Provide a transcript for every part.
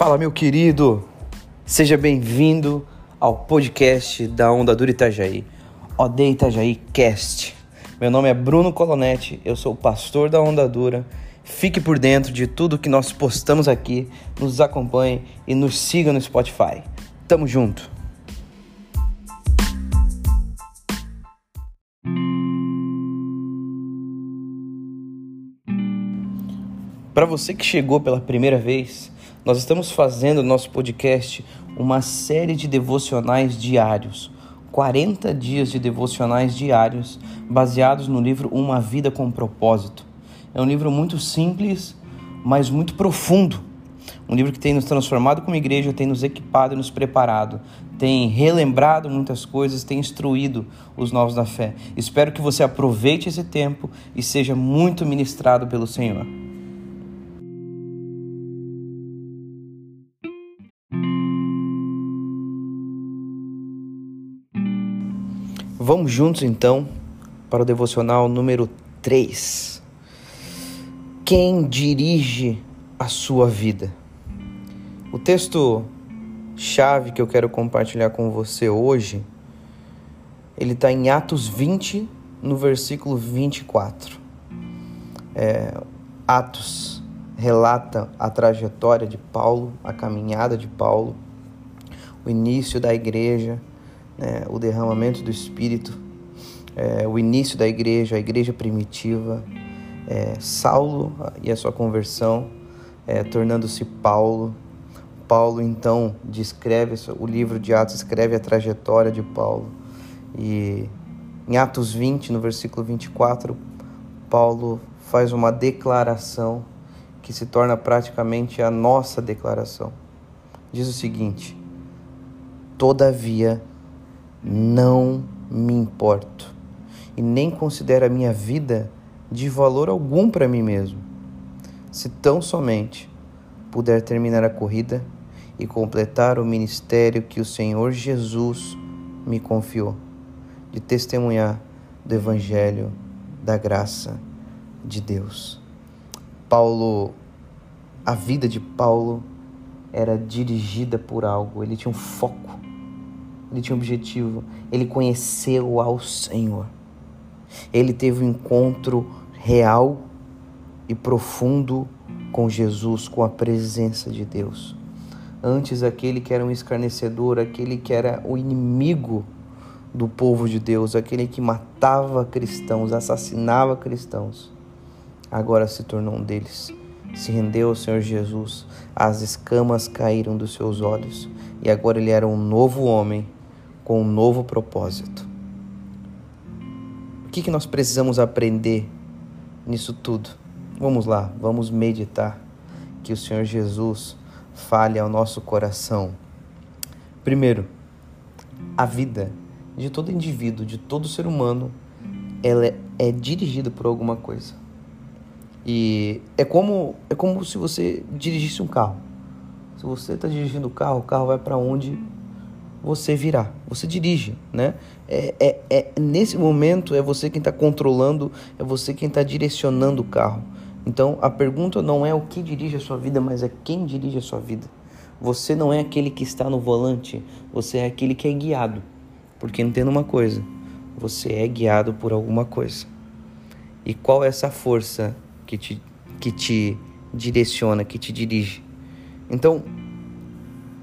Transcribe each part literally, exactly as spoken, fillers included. Fala, meu querido, seja bem-vindo ao podcast da Onda Dura Itajaí, Odeia Itajaí Cast. Meu nome é Bruno Colonetti, eu sou o pastor da Onda Dura. Fique por dentro de tudo que nós postamos aqui, nos acompanhe e nos siga no Spotify. Tamo junto! Para você que chegou pela primeira vez, nós estamos fazendo no nosso podcast uma série de devocionais diários, quarenta dias de devocionais diários baseados no livro Uma Vida com Propósito. É um livro muito simples, mas muito profundo. Um livro que tem nos transformado como igreja, tem nos equipado e nos preparado, tem relembrado muitas coisas, tem instruído os novos da fé. Espero que você aproveite esse tempo e seja muito ministrado pelo Senhor. Vamos juntos então para o devocional número três. Quem dirige a sua vida? O texto chave que eu quero compartilhar com você hoje, ele está em Atos vinte, no versículo vinte e quatro. É, Atos relata a trajetória de Paulo, a caminhada de Paulo, o início da igreja, É, o derramamento do Espírito, é, o início da igreja, a igreja primitiva, é, Saulo e a sua conversão, é, tornando-se Paulo. Paulo, então, descreve, o livro de Atos escreve a trajetória de Paulo. E em Atos vinte, no versículo vinte e quatro, Paulo faz uma declaração que se torna praticamente a nossa declaração. Diz o seguinte: todavia, não me importo e nem considero a minha vida de valor algum para mim mesmo, se tão somente puder terminar a corrida e completar o ministério que o Senhor Jesus me confiou, de testemunhar do Evangelho da graça de Deus. Paulo, a vida de Paulo era dirigida por algo, ele tinha um foco. Ele tinha um objetivo, ele conheceu ao Senhor. Ele teve um encontro real e profundo com Jesus, com a presença de Deus. Antes, aquele que era um escarnecedor, aquele que era o inimigo do povo de Deus, aquele que matava cristãos, assassinava cristãos, agora se tornou um deles. Se rendeu ao Senhor Jesus, as escamas caíram dos seus olhos e agora ele era um novo homem, com um novo propósito. O que que nós precisamos aprender nisso tudo? Vamos lá, vamos meditar, que o Senhor Jesus fale ao nosso coração. Primeiro, a vida de todo indivíduo, de todo ser humano, ela é, é dirigida por alguma coisa. E é como, é como se você dirigisse um carro. Se você está dirigindo o carro, o carro vai para onde você virar. Você dirige, né? É, é, é, nesse momento é você quem está controlando, é você quem está direcionando o carro. Então a pergunta não é o que dirige a sua vida, mas é quem dirige a sua vida. Você não é aquele que está no volante, você é aquele que é guiado. Porque entenda uma coisa, você é guiado por alguma coisa. E qual é essa força que te, que te direciona, que te dirige? Então,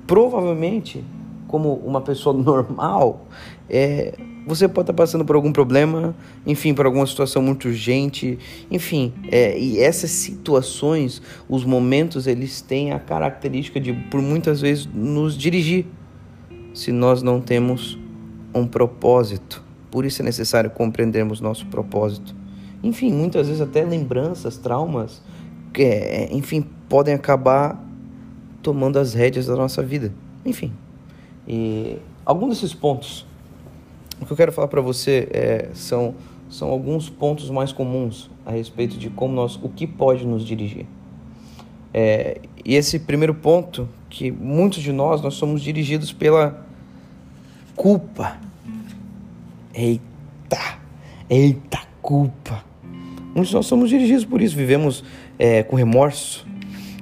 provavelmente, como uma pessoa normal, é, você pode estar passando por algum problema, enfim, por alguma situação muito urgente, enfim, é, e essas situações, os momentos, eles têm a característica de, por muitas vezes, nos dirigir, se nós não temos um propósito. Por isso é necessário compreendermos nosso propósito. Enfim, muitas vezes até lembranças, traumas, é, enfim, podem acabar tomando as rédeas da nossa vida. Enfim, e alguns desses pontos, o que eu quero falar para você é, são, são alguns pontos mais comuns a respeito de como nós, o que pode nos dirigir. É, e esse primeiro ponto, que muitos de nós, nós somos dirigidos pela culpa. Eita, eita culpa. Muitos de nós somos dirigidos por isso, vivemos é, com remorso,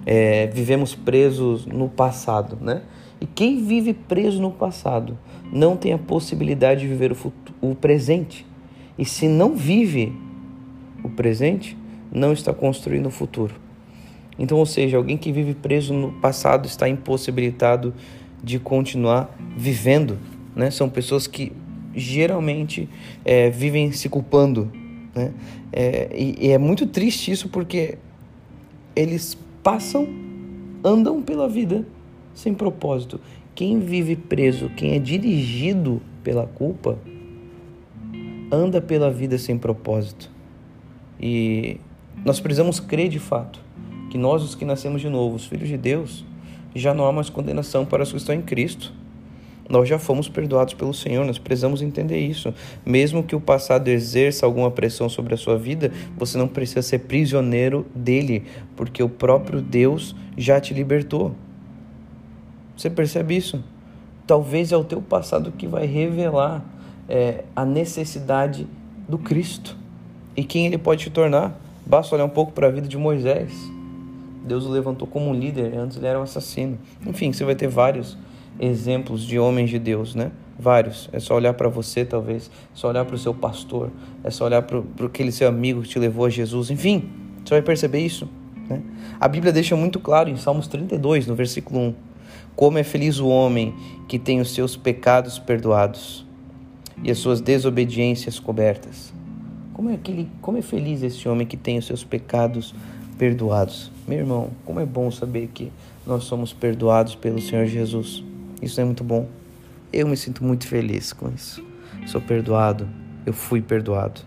é, vivemos presos no passado, né? E quem vive preso no passado não tem a possibilidade de viver o, futuro, o presente. E se não vive o presente, não está construindo o futuro. Então, ou seja, alguém que vive preso no passado está impossibilitado de continuar vivendo, né? São pessoas que geralmente é, vivem se culpando, né? É, e, e é muito triste isso, porque eles passam, andam pela vida sem propósito. Quem vive preso, quem é dirigido pela culpa, anda pela vida sem propósito. E nós precisamos crer de fato que nós, os que nascemos de novo, os filhos de Deus, já não há mais condenação para os que estão em Cristo. Nós já fomos perdoados pelo Senhor, nós precisamos entender isso. Mesmo que o passado exerça alguma pressão sobre a sua vida, você não precisa ser prisioneiro dele, porque o próprio Deus já te libertou. Você percebe isso? Talvez é o teu passado que vai revelar é, a necessidade do Cristo e quem ele pode te tornar. Basta olhar um pouco para a vida de Moisés. Deus o levantou como um líder, antes ele era um assassino. Enfim, você vai ter vários exemplos de homens de Deus, né? Vários. É só olhar para você, talvez. É só olhar para o seu pastor. É só olhar para aquele seu amigo que te levou a Jesus. Enfim, você vai perceber isso, né? A Bíblia deixa muito claro em Salmos trinta e dois, no versículo um. Como é feliz o homem que tem os seus pecados perdoados e as suas desobediências cobertas. Como é, aquele, como é feliz esse homem que tem os seus pecados perdoados. Meu irmão, como é bom saber que nós somos perdoados pelo Senhor Jesus. Isso é muito bom. Eu me sinto muito feliz com isso. Sou perdoado. Eu fui perdoado.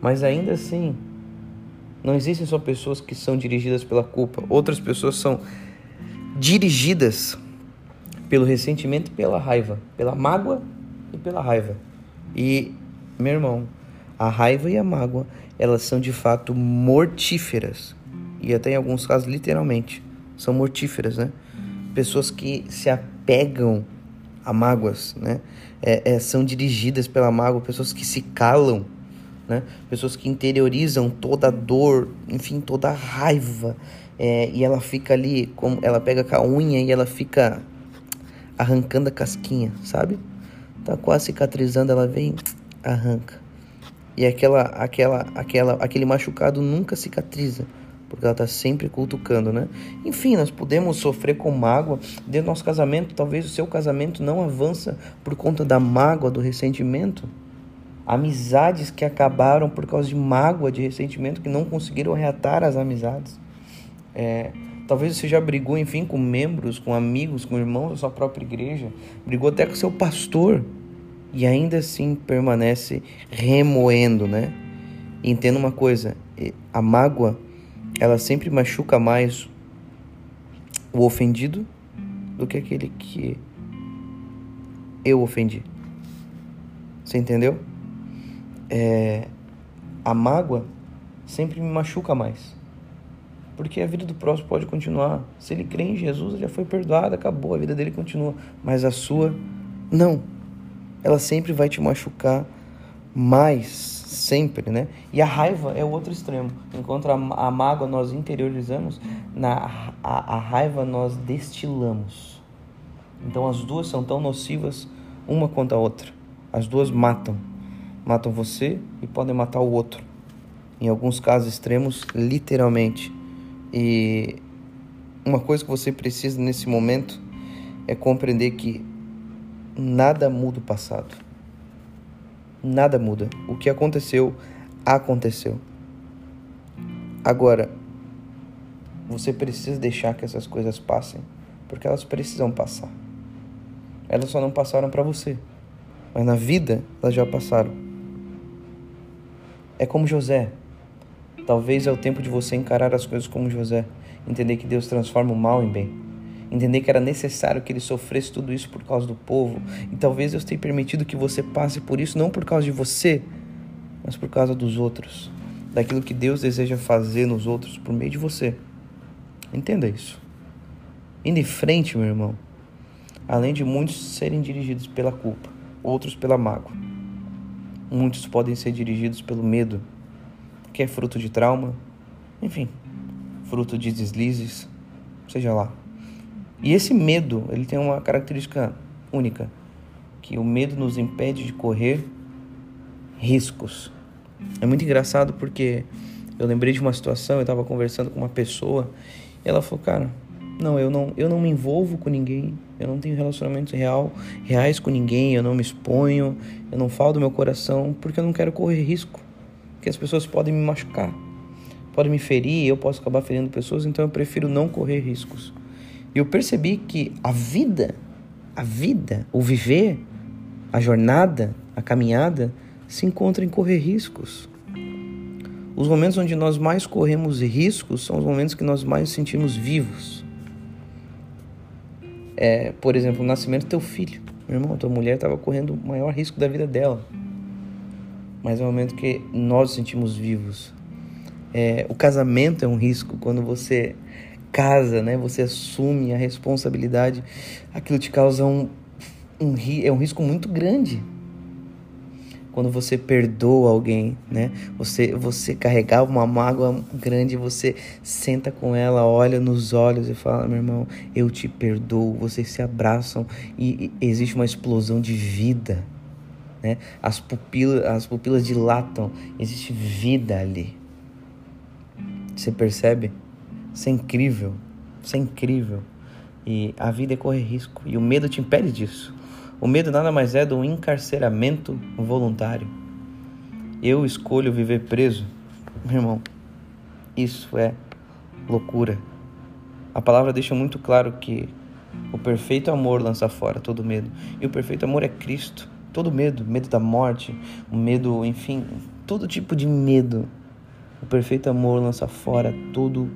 Mas ainda assim, não existem só pessoas que são dirigidas pela culpa. Outras pessoas são dirigidas pelo ressentimento e pela raiva. Pela mágoa e pela raiva. E, meu irmão, a raiva e a mágoa, elas são de fato mortíferas. E até em alguns casos, literalmente, são mortíferas, né? Pessoas que se apegam a mágoas, né? É, é, são dirigidas pela mágoa, pessoas que se calam, né? Pessoas que interiorizam toda a dor, enfim, toda a raiva, é, e ela fica ali, como ela pega com a unha e ela fica arrancando a casquinha, sabe? Tá quase cicatrizando, ela vem, arranca. E aquela, aquela, aquela, aquele machucado nunca cicatriza, porque ela está sempre cutucando, né? Enfim, nós podemos sofrer com mágoa dentro do nosso casamento. Talvez o seu casamento não avança por conta da mágoa, do ressentimento. Amizades que acabaram por causa de mágoa, de ressentimento, que não conseguiram reatar as amizades. É, talvez você já brigou, enfim, com membros, com amigos, com irmãos da sua própria igreja. Brigou até com seu pastor. E ainda assim permanece remoendo, né? E entenda uma coisa, a mágoa, ela sempre machuca mais o ofendido do que aquele que eu ofendi. Você entendeu? É, a mágoa sempre me machuca mais. Porque a vida do próximo pode continuar. Se ele crê em Jesus, ele já foi perdoado, acabou, a vida dele continua. Mas a sua, não. Ela sempre vai te machucar mais, sempre, né? E a raiva é o outro extremo. Enquanto a, a mágoa nós interiorizamos, na, a, a raiva nós destilamos. Então as duas são tão nocivas uma quanto a outra. As duas matam. Matam você e podem matar o outro. Em alguns casos extremos, literalmente. E uma coisa que você precisa nesse momento é compreender que nada muda o passado. Nada muda. O que aconteceu, aconteceu. Agora, você precisa deixar que essas coisas passem, porque elas precisam passar. Elas só não passaram para você, mas na vida elas já passaram. É como José. Talvez é o tempo de você encarar as coisas como José. Entender que Deus transforma o mal em bem. Entender que era necessário que ele sofresse tudo isso por causa do povo. E talvez Deus tenha permitido que você passe por isso, não por causa de você, mas por causa dos outros. Daquilo que Deus deseja fazer nos outros por meio de você. Entenda isso. Indo em frente, meu irmão. Além de muitos serem dirigidos pela culpa, outros pela mágoa. Muitos podem ser dirigidos pelo medo, que é fruto de trauma. Enfim, fruto de deslizes, seja lá. E esse medo, ele tem uma característica única, que o medo nos impede de correr riscos. É muito engraçado porque eu lembrei de uma situação, eu estava conversando com uma pessoa, e ela falou, cara, não eu, não, eu não me envolvo com ninguém, eu não tenho relacionamentos real, reais com ninguém, eu não me exponho, eu não falo do meu coração, porque eu não quero correr risco, porque as pessoas podem me machucar, podem me ferir, eu posso acabar ferindo pessoas, então eu prefiro não correr riscos. E eu percebi que a vida, a vida, o viver, a jornada, a caminhada, se encontra em correr riscos. Os momentos onde nós mais corremos riscos são os momentos que nós mais nos sentimos vivos. É, por exemplo, o nascimento do teu filho. Meu irmão, tua mulher estava correndo o maior risco da vida dela. Mas é o momento que nós nos sentimos vivos. É, o casamento é um risco. Quando você casa, né, você assume a responsabilidade, aquilo te causa um, um, é um risco muito grande. Quando você perdoa alguém, né? Você, você carregava uma mágoa grande, você senta com ela, olha nos olhos e fala, meu irmão, eu te perdoo, vocês se abraçam e, e existe uma explosão de vida, né? As pupilas, as pupilas dilatam, existe vida ali. Você percebe? Isso é incrível, isso é incrível. E a vida é correr risco e o medo te impede disso. O medo nada mais é do encarceramento voluntário. Eu escolho viver preso. Meu irmão, isso é loucura. A palavra deixa muito claro que o perfeito amor lança fora todo medo. E o perfeito amor é Cristo. Todo medo, medo da morte, o medo, enfim, todo tipo de medo. O perfeito amor lança fora todo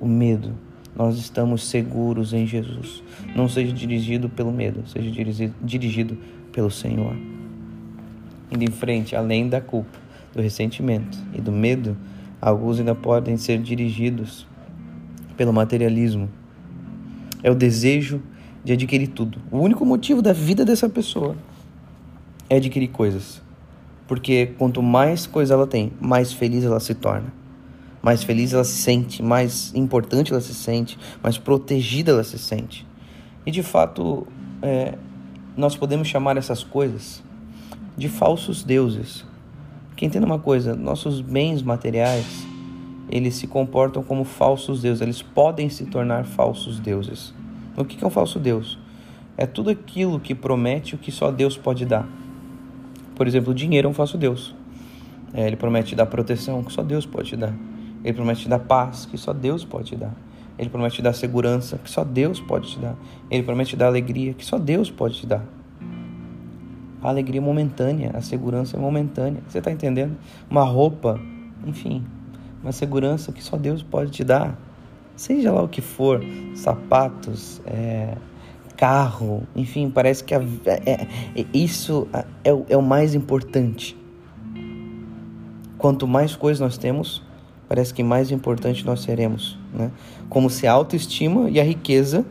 o medo. Nós estamos seguros em Jesus. Não seja dirigido pelo medo, seja dirigido, dirigido pelo Senhor. Indo em frente, além da culpa, do ressentimento e do medo, alguns ainda podem ser dirigidos pelo materialismo. É o desejo de adquirir tudo. O único motivo da vida dessa pessoa é adquirir coisas. Porque quanto mais coisa ela tem, mais feliz ela se torna. Mais feliz ela se sente, mais importante ela se sente, mais protegida ela se sente. E de fato, é, nós podemos chamar essas coisas de falsos deuses. Porque entenda uma coisa, nossos bens materiais, eles se comportam como falsos deuses, eles podem se tornar falsos deuses. O que é um falso deus? É tudo aquilo que promete o que só Deus pode dar. Por exemplo, o dinheiro é um falso deus. É, ele promete dar proteção que só Deus pode te dar. Ele promete te dar paz, que só Deus pode te dar. Ele promete te dar segurança, que só Deus pode te dar. Ele promete te dar alegria, que só Deus pode te dar. A alegria é momentânea, a segurança é momentânea. Você está entendendo? Uma roupa, enfim, uma segurança que só Deus pode te dar. Seja lá o que for, sapatos, é, carro, enfim, parece que a, é, é, isso é, é o mais importante. Quanto mais coisas nós temos, parece que mais importante nós seremos, né? Como se a autoestima e a riqueza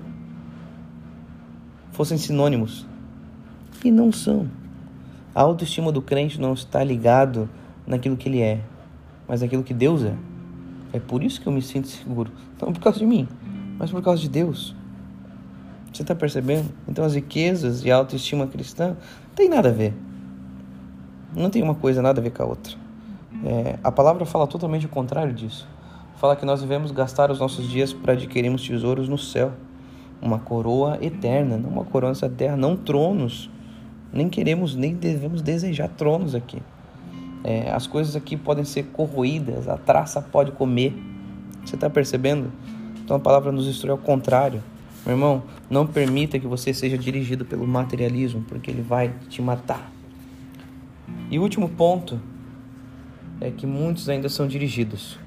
fossem sinônimos. E não são. A autoestima do crente não está ligado naquilo que ele é, mas naquilo que Deus é. É por isso que eu me sinto seguro. Não por causa de mim, mas por causa de Deus. Você está percebendo? Então as riquezas e a autoestima cristã não tem nada a ver. Não tem uma coisa nada a ver com a outra. É, a palavra fala totalmente o contrário disso. Fala que nós devemos gastar os nossos dias para adquirirmos tesouros no céu, uma coroa eterna, não uma coroa nessa terra, não tronos. Nem queremos, nem devemos desejar tronos aqui. É, as coisas aqui podem ser corroídas, a traça pode comer. Você está percebendo? Então a palavra nos instrui ao contrário. Meu irmão, não permita que você seja dirigido pelo materialismo, porque ele vai te matar. E o último ponto é que muitos ainda são dirigidos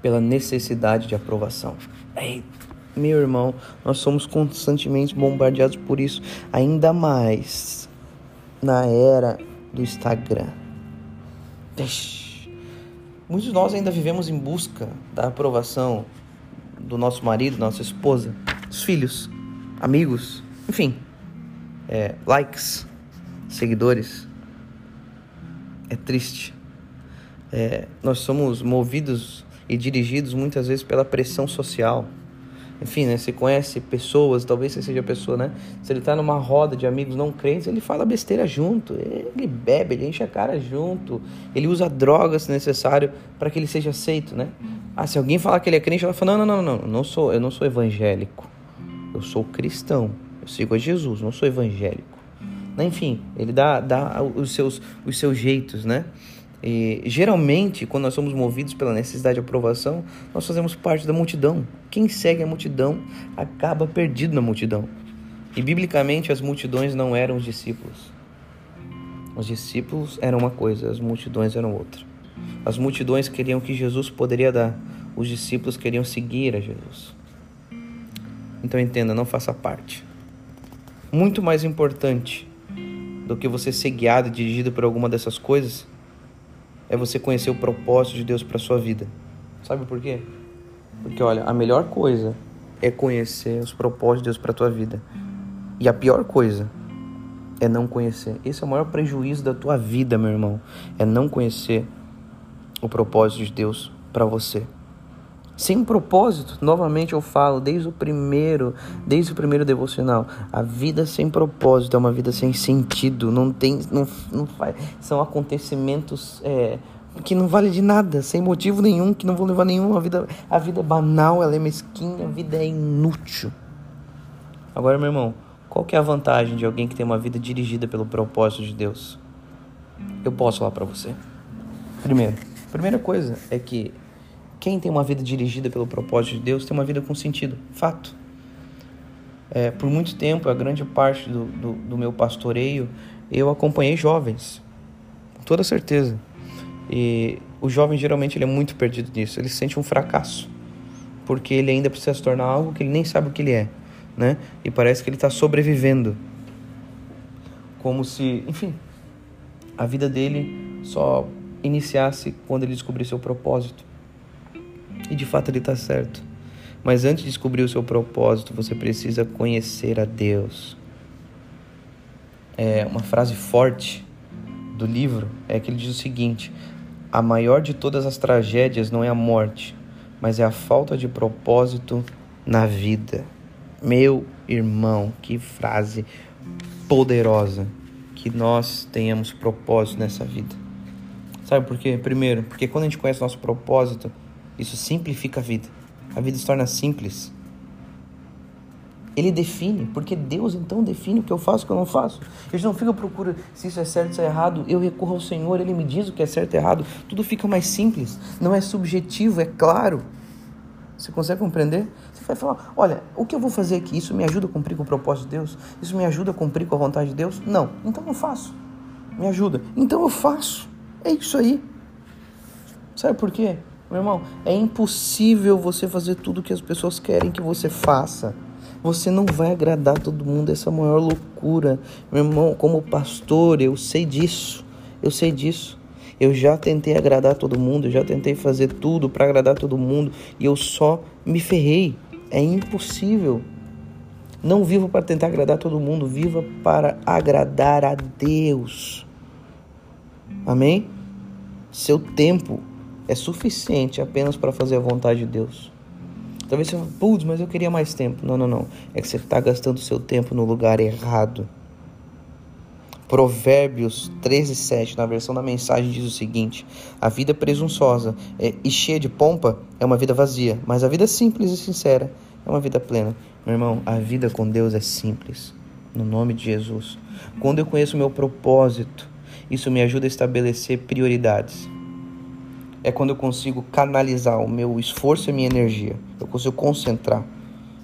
pela necessidade de aprovação. Ei, meu irmão, nós somos constantemente bombardeados por isso, ainda mais na era do Instagram. Deixe. Muitos de nós ainda vivemos em busca da aprovação do nosso marido, nossa esposa, dos filhos, amigos, enfim, é, likes, seguidores. É triste. É, nós somos movidos e dirigidos muitas vezes pela pressão social. Enfim, né, você conhece pessoas, talvez você seja pessoa, né? Se ele está numa roda de amigos não crentes, ele fala besteira junto, ele bebe, ele enche a cara junto, ele usa droga se necessário para que ele seja aceito, né? Ah, se alguém falar que ele é crente, ela fala, não, não, não, não, não sou, eu não sou evangélico, eu sou cristão, eu sigo a Jesus, não sou evangélico. Enfim, ele dá, dá os, seus, os seus jeitos, né? E, geralmente, quando nós somos movidos pela necessidade de aprovação, nós fazemos parte da multidão. Quem segue a multidão acaba perdido na multidão. E, biblicamente, as multidões não eram os discípulos. Os discípulos eram uma coisa, as multidões eram outra. As multidões queriam o que Jesus poderia dar. Os discípulos queriam seguir a Jesus. Então, entenda, não faça parte. Muito mais importante do que você ser guiado e dirigido por alguma dessas coisas é você conhecer o propósito de Deus para sua vida. Sabe por quê? Porque, olha, a melhor coisa é conhecer os propósitos de Deus para tua vida. E a pior coisa é não conhecer. Esse é o maior prejuízo da tua vida, meu irmão. É não conhecer o propósito de Deus para você. Sem propósito, novamente eu falo, desde o primeiro, desde o primeiro devocional, a vida sem propósito é uma vida sem sentido, não tem, não, não faz, são acontecimentos é, que não valem de nada, sem motivo nenhum, que não vão levar nenhum, a vida, a vida é banal, ela é mesquinha, a vida é inútil. Agora, meu irmão, qual que é a vantagem de alguém que tem uma vida dirigida pelo propósito de Deus? Eu posso falar para você. Primeiro, a primeira coisa é que quem tem uma vida dirigida pelo propósito de Deus tem uma vida com sentido, fato. É, por muito tempo, a grande parte do, do, do meu pastoreio, eu acompanhei jovens, com toda certeza. E o jovem, geralmente, ele é muito perdido nisso, ele se sente um fracasso, porque ele ainda precisa se tornar algo que ele nem sabe o que ele é, né? E parece que ele está sobrevivendo, como se, enfim, a vida dele só iniciasse quando ele descobrir seu propósito. E de fato ele está certo. Mas antes de descobrir o seu propósito, você precisa conhecer a Deus. É, uma frase forte do livro é que ele diz o seguinte: a maior de todas as tragédias não é a morte, mas é a falta de propósito na vida. Meu irmão, que frase poderosa. Que nós tenhamos propósito nessa vida. Sabe por quê? Primeiro, porque quando a gente conhece o nosso propósito, isso simplifica a vida. A vida se torna simples. Ele define, porque Deus então define o que eu faço e o que eu não faço. Eles não ficam procurando se isso é certo, se é errado. Eu recorro ao Senhor, Ele me diz o que é certo e errado. Tudo fica mais simples. Não é subjetivo, é claro. Você consegue compreender? Você vai falar, olha, o que eu vou fazer aqui? Isso me ajuda a cumprir com o propósito de Deus? Isso me ajuda a cumprir com a vontade de Deus? Não. Então eu faço. Me ajuda. Então eu faço. É isso aí. Sabe por quê? Meu irmão, é impossível você fazer tudo o que as pessoas querem que você faça. Você não vai agradar todo mundo, essa é a maior loucura. Meu irmão, como pastor, eu sei disso. Eu sei disso. Eu já tentei agradar todo mundo, eu já tentei fazer tudo para agradar todo mundo. E eu só me ferrei. É impossível. Não viva para tentar agradar todo mundo, viva para agradar a Deus. Amém? Seu tempo é suficiente apenas para fazer a vontade de Deus. Talvez você fale, putz, mas eu queria mais tempo. Não, não, não. É que você está gastando o seu tempo no lugar errado. Provérbios treze, sete, na versão da mensagem, diz o seguinte: a vida presunçosa e cheia de pompa é uma vida vazia, mas a vida simples e sincera é uma vida plena. Meu irmão, a vida com Deus é simples. No nome de Jesus. Quando eu conheço o meu propósito, isso me ajuda a estabelecer prioridades. É quando eu consigo canalizar o meu esforço e a minha energia. Eu consigo concentrar.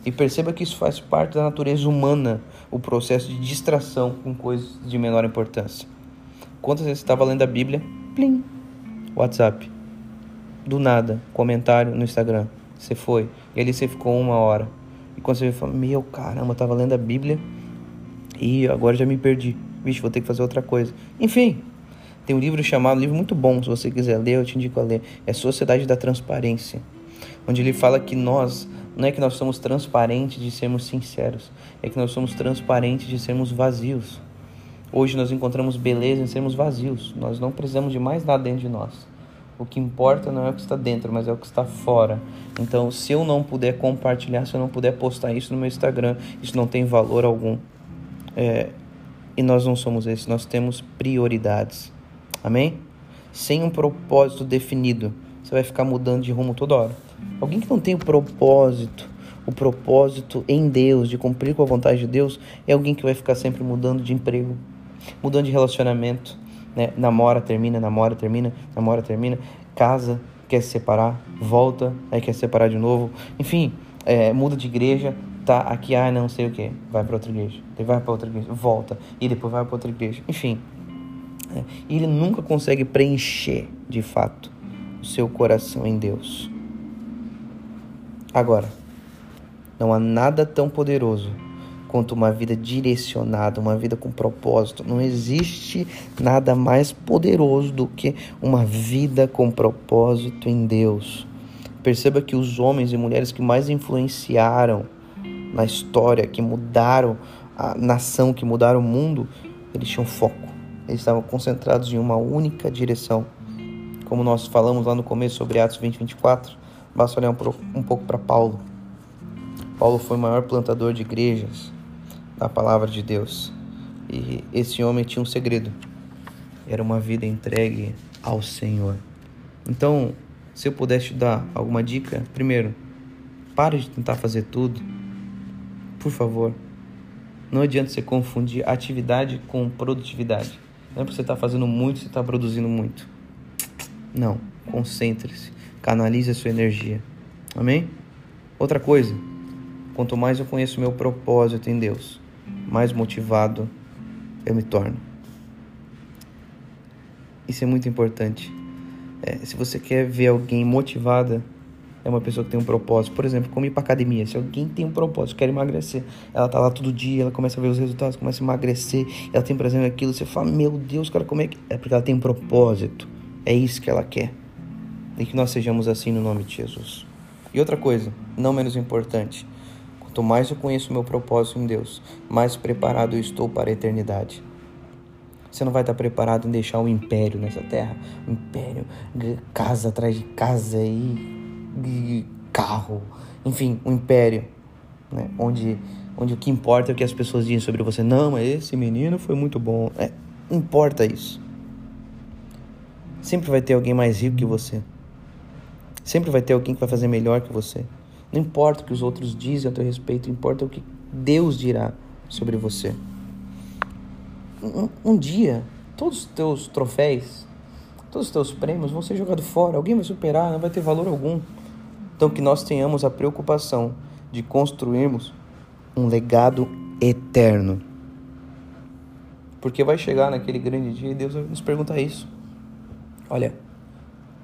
E perceba que isso faz parte da natureza humana, o processo de distração com coisas de menor importância. Quantas vezes você estava lendo a Bíblia? Plim! WhatsApp. Do nada, comentário no Instagram. Você foi. E ali você ficou uma hora. E quando você fala, meu caramba, eu estava lendo a Bíblia e agora já me perdi. Vixe, vou ter que fazer outra coisa. Enfim. Tem um livro chamado, um livro muito bom, se você quiser ler, eu te indico a ler. É Sociedade da Transparência, onde ele fala que nós, não é que nós somos transparentes de sermos sinceros, é que nós somos transparentes de sermos vazios. Hoje nós encontramos beleza em sermos vazios, nós não precisamos de mais nada dentro de nós. O que importa não é o que está dentro, mas é o que está fora. Então, se eu não puder compartilhar, se eu não puder postar isso no meu Instagram, isso não tem valor algum. É, e nós não somos esses, nós temos prioridades. Amém? Sem um propósito definido, você vai ficar mudando de rumo toda hora. Alguém que não tem o propósito, o propósito em Deus, de cumprir com a vontade de Deus, é alguém que vai ficar sempre mudando de emprego, mudando de relacionamento. Né? Namora, termina, namora, termina, namora, termina, casa, quer se separar, volta, aí quer se separar de novo, enfim, é, muda de igreja, tá aqui, ah, não sei o que, vai para outra igreja, vai para outra igreja, volta, e depois vai para outra igreja, enfim, é, e ele nunca consegue preencher, de fato, o seu coração em Deus. Agora, não há nada tão poderoso quanto uma vida direcionada, uma vida com propósito. Não existe nada mais poderoso do que uma vida com propósito em Deus. Perceba que os homens e mulheres que mais influenciaram na história, que mudaram a nação, que mudaram o mundo, eles tinham foco. Eles estavam concentrados em uma única direção. Como nós falamos lá no começo sobre Atos vinte, vinte e quatro, basta olhar um pouco para Paulo. Paulo foi o maior plantador de igrejas da palavra de Deus, e esse homem tinha um segredo, era uma vida entregue ao Senhor. Então, se eu pudesse te dar alguma dica, primeiro, pare de tentar fazer tudo, por favor. Não adianta você confundir atividade com produtividade, não é porque você está fazendo muito, você está produzindo muito, não, concentre-se, canalize a sua energia, amém? Outra coisa, quanto mais eu conheço meu propósito em Deus, mais motivado eu me torno. Isso é muito importante. É, se você quer ver alguém motivada, é uma pessoa que tem um propósito. Por exemplo, como ir para academia. Se alguém tem um propósito, quer emagrecer, ela tá lá todo dia, ela começa a ver os resultados, começa a emagrecer, ela tem prazer naquilo, você fala, meu Deus, cara, como é que... É porque ela tem um propósito. É isso que ela quer. E que nós sejamos assim no nome de Jesus. E outra coisa, não menos importante, quanto mais eu conheço o meu propósito em Deus, mais preparado eu estou para a eternidade. Você não vai estar preparado em deixar um império nessa terra. Um império, casa atrás de casa e carro. Enfim, um império, né? Onde, onde o que importa é o que as pessoas dizem sobre você. Não, mas esse menino foi muito bom. É, importa isso. Sempre vai ter alguém mais rico que você. Sempre vai ter alguém que vai fazer melhor que você. Não importa o que os outros dizem a teu respeito, importa o que Deus dirá sobre você. Um, um dia, todos os teus troféus, todos os teus prêmios vão ser jogados fora. Alguém vai superar, não vai ter valor algum. Então que nós tenhamos a preocupação de construirmos um legado eterno. Porque vai chegar naquele grande dia e Deus vai nos perguntar isso. Olha,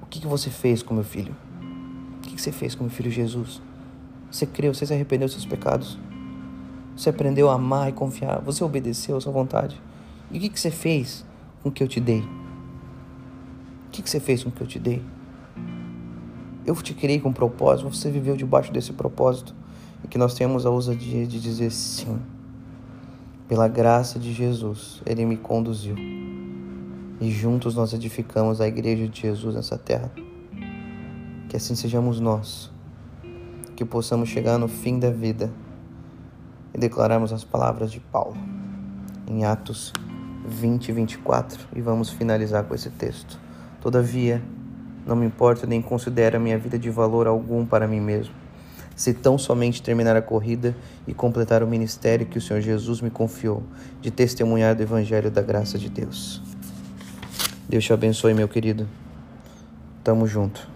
o que, que você fez com meu filho? O que, que você fez com meu filho Jesus? Você creu, você se arrependeu dos seus pecados. Você aprendeu a amar e confiar. Você obedeceu à sua vontade. E o que, que você fez com o que eu te dei? O que, que você fez com o que eu te dei? Eu te criei com um propósito. Você viveu debaixo desse propósito. E que nós tenhamos a ousadia de dizer sim. Pela graça de Jesus, Ele me conduziu. E juntos nós edificamos a igreja de Jesus nessa terra. Que assim sejamos nós. Que possamos chegar no fim da vida e declararmos as palavras de Paulo em Atos vinte, vinte e quatro, e vamos finalizar com esse texto. Todavia, não me importo nem considero a minha vida de valor algum para mim mesmo, se tão somente terminar a corrida e completar o ministério que o Senhor Jesus me confiou, de testemunhar do Evangelho da graça de Deus. Deus te abençoe, meu querido. Tamo junto.